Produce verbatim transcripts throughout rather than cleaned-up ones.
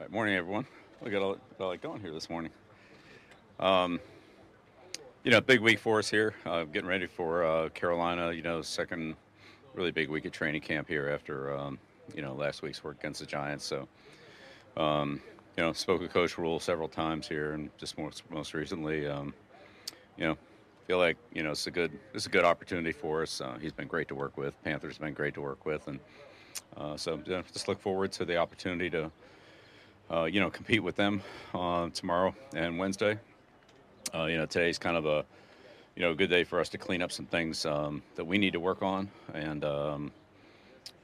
All right, morning, everyone. Look at all, all like going here this morning. Um, you know, big week for us here. Uh, getting ready for uh, Carolina. You know, second really big week of training camp here after um, you know last week's work against the Giants. So, um, you know, spoke with Coach Rhule several times here, and just most most recently, um, you know, feel like you know it's a good it's a good opportunity for us. Uh, he's been great to work with. Panthers been great to work with, and uh, so you know, just look forward to the opportunity to. Uh, you know, compete with them uh, tomorrow and Wednesday. Uh, you know, today's kind of a, you know, good day for us to clean up some things um, that we need to work on. And, um,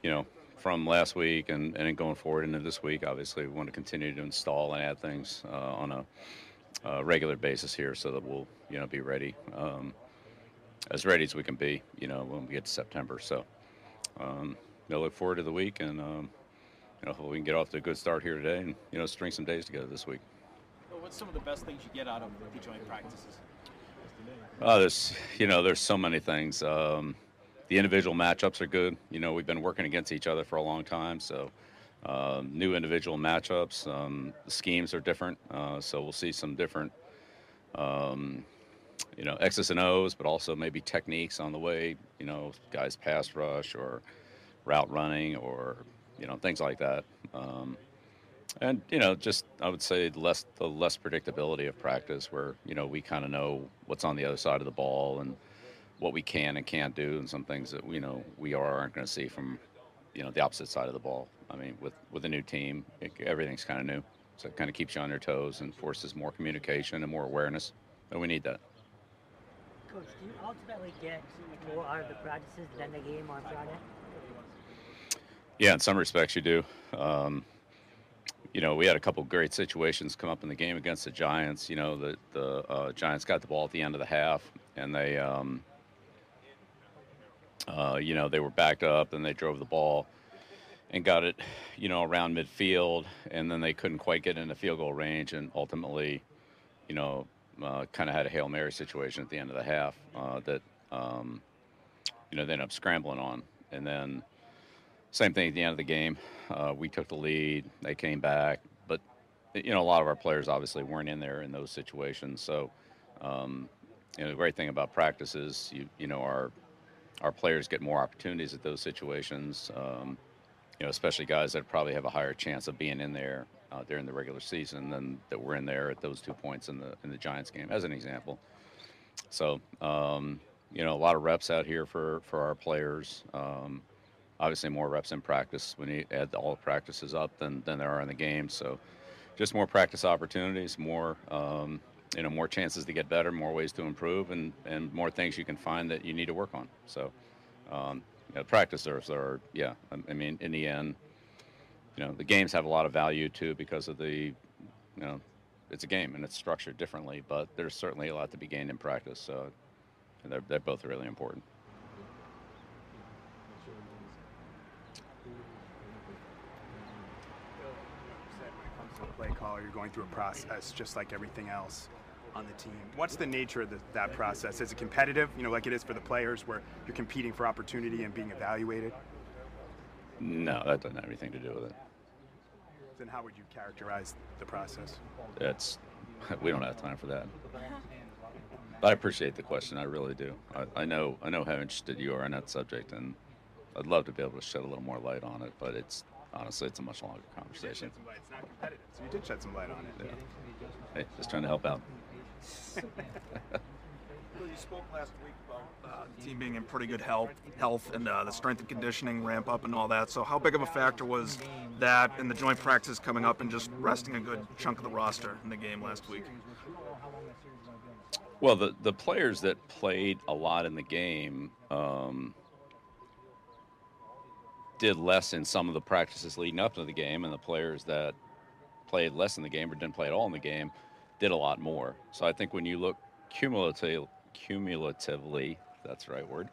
you know, from last week and, and going forward into this week, obviously we want to continue to install and add things uh, on a uh, regular basis here so that we'll, you know, be ready, um, as ready as we can be, you know, when we get to September. So, um, you know, look forward to the week and, um, you know, hopefully we can get off to a good start here today and, you know, string some days together this week. Well, what's some of the best things you get out of the joint practices? Uh, there's, you know, there's so many things. Um, the individual matchups are good. You know, we've been working against each other for a long time, so um, new individual matchups. Um, the schemes are different, uh, so we'll see some different, um, you know, X's and O's, but also maybe techniques on the way, you know, guys pass rush or route running or – you know, things like that. Um, and, you know, just I would say less the less predictability of practice where, you know, we kind of know what's on the other side of the ball and what we can and can't do and some things that, you know, we are, aren't going to see from, you know, the opposite side of the ball. I mean, with, with a new team, it, everything's kind of new. So it kind of keeps you on your toes and forces more communication and more awareness. And we need that. Coach, do you ultimately get more out of the practices than the game on Friday? Yeah, in some respects you do. Um, you know, we had a couple of great situations come up in the game against the Giants. You know, the, the uh, Giants got the ball at the end of the half, and they, um, uh, you know, they were backed up, and they drove the ball and got it, you know, around midfield, and then they couldn't quite get into field goal range, and ultimately, you know, uh, kind of had a Hail Mary situation at the end of the half uh, that, um, you know, they ended up scrambling on. And then same thing at the end of the game. Uh, we took the lead. They came back. But, you know, a lot of our players obviously weren't in there in those situations. So, um, you know, the great thing about practice is, you, you know, our our players get more opportunities at those situations, um, you know, especially guys that probably have a higher chance of being in there uh, during the regular season than that were in there at those two points in the, in the Giants game, as an example. So, um, you know, a lot of reps out here for, for our players. Um Obviously, more reps in practice when you add all the practices up than, than there are in the game. So, just more practice opportunities, more um, you know, more chances to get better, more ways to improve, and, and more things you can find that you need to work on. So, um, you know, practices are yeah. I mean, in the end, you know, the games have a lot of value too because of the, you know, it's a game and it's structured differently. But there's certainly a lot to be gained in practice. So, and they're they're both really important. Play caller, you're going through a process just like everything else on the team. What's the nature of the, that process? Is it competitive, you know, like it is for the players where you're competing for opportunity and being evaluated? No, that doesn't have anything to do with it. Then how would you characterize the process? That's, we don't have time for that. But I appreciate the question, I really do. I, I know I know how interested you are in that subject, and I'd love to be able to shed a little more light on it, but it's honestly, it's a much longer conversation. It's not competitive, so you did shed some light on it. Yeah. Hey, just trying to help out. Well, you spoke last week about uh, the team being in pretty good health, health and uh, the strength and conditioning ramp up and all that. So how big of a factor was that in the joint practice coming up and just resting a good chunk of the roster in the game last week? Well, the, the players that played a lot in the game um, – did less in some of the practices leading up to the game, and the players that played less in the game or didn't play at all in the game did a lot more. So I think when you look cumulative, cumulatively, that's the right word,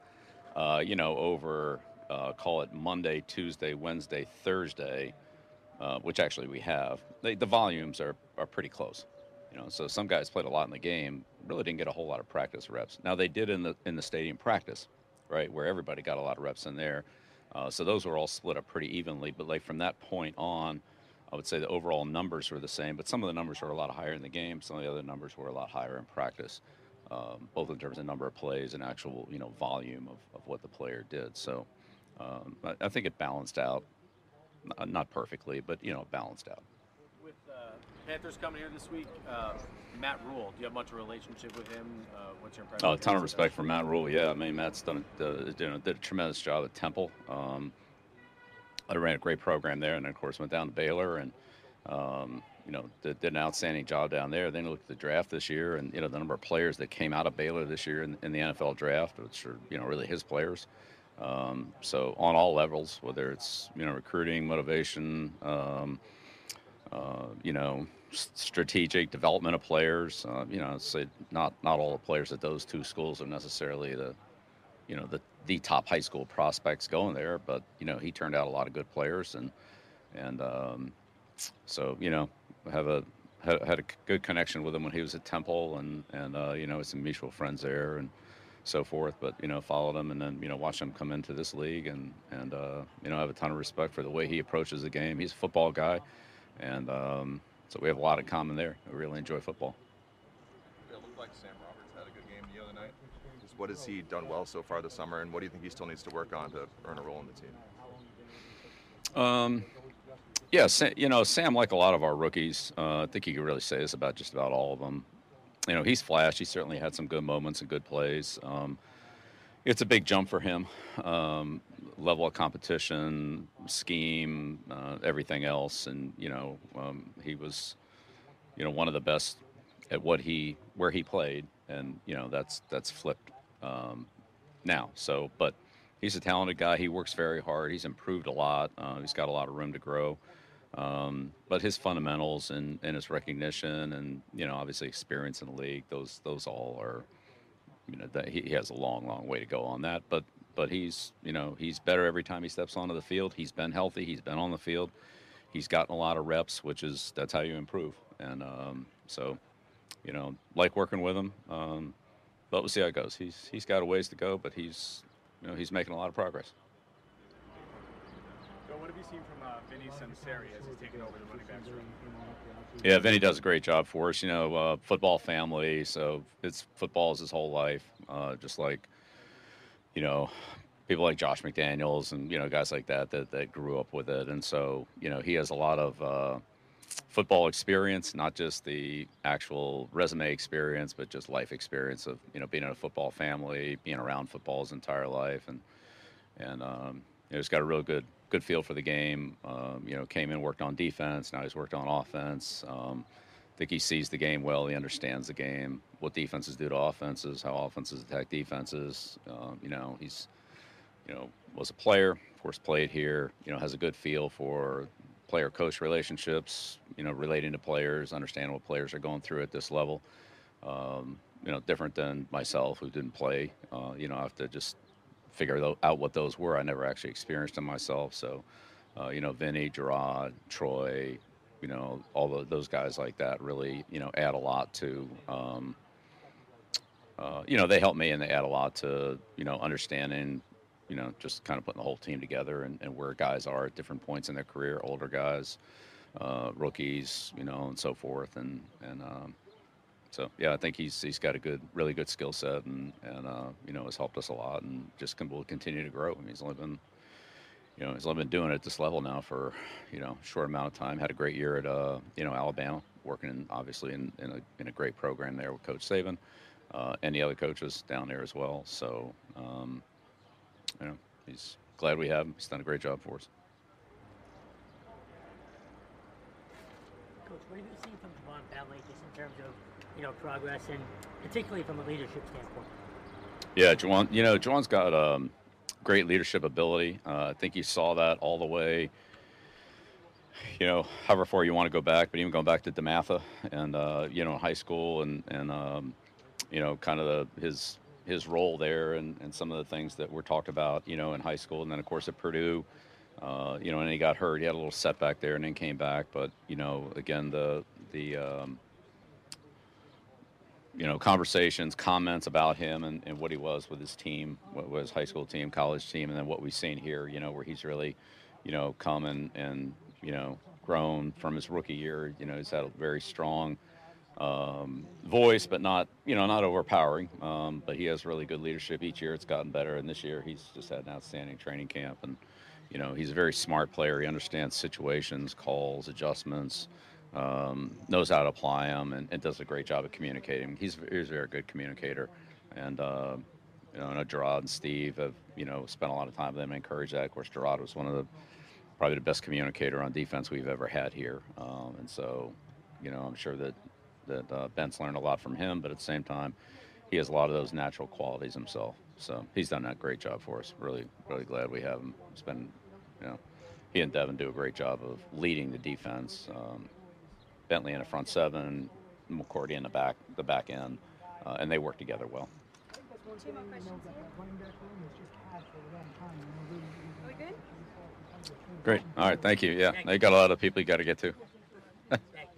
uh, you know, over, uh, call it Monday, Tuesday, Wednesday, Thursday, uh, which actually we have, they, the volumes are, are pretty close. You know, so some guys played a lot in the game, really didn't get a whole lot of practice reps. Now they did in the, in the stadium practice, right, where everybody got a lot of reps in there. Uh, so those were all split up pretty evenly, but like from that point on, I would say the overall numbers were the same, but some of the numbers were a lot higher in the game. Some of the other numbers were a lot higher in practice, um, both in terms of number of plays and actual, you know, volume of, of what the player did. So um, I, I think it balanced out, not perfectly, but, you know, balanced out. With uh, Panthers coming here this week, uh, Matt Rhule, do you have much of a relationship with him? Uh, what's your impression? Oh, a ton of respect for Matt Rhule, yeah. I mean, Matt's done a, uh, you know, did a tremendous job at Temple. Um, I ran a great program there, and then, of course, went down to Baylor and, um, you know, did, did an outstanding job down there. Then looked at the draft this year and, you know, the number of players that came out of Baylor this year in, in the N F L draft, which are, you know, really his players. Um, so on all levels, whether it's, you know, recruiting, motivation, um, uh, you know, strategic development of players, uh, you know, say not, not all the players at those two schools are necessarily the, you know, the, the top high school prospects going there, but, you know, he turned out a lot of good players, and, and, um, so, you know, have a, ha had a good connection with him when he was at Temple, and, and, uh, you know, some mutual friends there and so forth, but, you know, followed him and then, you know, watched him come into this league, and, and, uh, you know, have a ton of respect for the way he approaches the game. He's a football guy. And, um, so we have a lot in common there. We really enjoy football. It looked like Sam Roberts had a good game the other night. What has he done well so far this summer, and what do you think he still needs to work on to earn a role in the team? Um, yeah, Sam, you know, Sam, like a lot of our rookies, uh, I think you could really say this about just about all of them. You know, he's flashed. He certainly had some good moments and good plays. Um, it's a big jump for him, um, level of competition, scheme, uh, everything else. And, you know, um, he was, you know, one of the best at what he, where he played. And, you know, that's, that's flipped. Um, now, so, but he's a talented guy. He works very hard. He's improved a lot. Uh, he's got a lot of room to grow. Um, but his fundamentals and, and his recognition and, you know, obviously experience in the league, those, those all are, you know, that he, he has a long, long way to go on that, but, but he's, you know, he's better every time he steps onto the field. He's been healthy. He's been on the field. He's gotten a lot of reps, which is, that's how you improve. And, um, so, you know, like working with him, um, but we'll see how it goes. He's he's got a ways to go, but he's you know he's making a lot of progress. So what have you seen from uh, Vinny Censieri as he's taken over the running backs room? Yeah, Vinny does a great job for us. You know, uh, football family, so it's football is his whole life. Uh, just like you know, people like Josh McDaniels and you know guys like that that that grew up with it, and so you know he has a lot of. Uh, football experience, not just the actual resume experience, but just life experience of, you know, being in a football family, being around football his entire life. And, and, um, you know, he's got a real good, good feel for the game. Um, you know, came in, worked on defense. Now he's worked on offense. Um, I think he sees the game well. He understands the game, what defenses do to offenses, how offenses attack defenses. Um, you know, he's, you know, was a player, of course, played here, you know, has a good feel for player coach relationships, you know, relating to players, understanding what players are going through at this level, um, you know, different than myself who didn't play, uh, you know, I have to just figure out what those were. I never actually experienced them myself. So, uh, you know, Vinny, Gerard, Troy, you know, all the, those guys like that really, you know, add a lot to, um, uh, you know, they help me and they add a lot to, you know, understanding, you know, just kind of putting the whole team together and, and where guys are at different points in their career, older guys, uh, rookies, you know, and so forth. And, and um, so, yeah, I think he's, he's got a good, really good skill set and, and uh, you know, has helped us a lot and just can, will continue to grow. I mean, he's only been, you know, he's only been doing it at this level now for, you know, a short amount of time. Had a great year at, uh, you know, Alabama, working in, obviously in, in, a, in a great program there with Coach Saban uh, and the other coaches down there as well. So, um, you know, he's glad we have him. He's done a great job for us. Coach, what have you seen from Devon Battle just in terms of, you know, progress and particularly from a leadership standpoint? Yeah, Juwan, you know, Juwan's got um, great leadership ability. Uh, I think you saw that all the way, you know, however far you want to go back, but even going back to DeMatha and, uh, you know, high school and, and um, you know, kind of the, his – his role there and, and some of the things that were talked about, you know, in high school. And then, of course, at Purdue, uh, you know, and he got hurt. He had a little setback there and then came back. But, you know, again, the, the um, you know, conversations, comments about him and, and what he was with his team, what was high school team, college team, and then what we've seen here, you know, where he's really, you know, come and, and you know, grown from his rookie year. You know, he's had a very strong um, voice, but not, you know, not overpowering. Um, but he has really good leadership. Each year it's gotten better, and this year he's just had an outstanding training camp. And, you know, he's a very smart player. He understands situations, calls, adjustments, um, knows how to apply them, and, and does a great job of communicating. He's, he's a very good communicator. And, uh, you know, I know Gerard and Steve have, you know, spent a lot of time with them and encourage that. Of course, Gerard was one of the, probably the best communicator on defense we've ever had here. Um, and so, you know, I'm sure that, that uh, Ben's learned a lot from him, but at the same time, he has a lot of those natural qualities himself. So he's done that great job for us. Really, really glad we have him. It's been, you know, he and Devon do a great job of leading the defense. Um, Bentley in the front seven, McCordy in the back, the back end, uh, and they work together well. Two more questions here. Are we good? Great. All right. Thank you. Yeah, they got a lot of people you got to get to.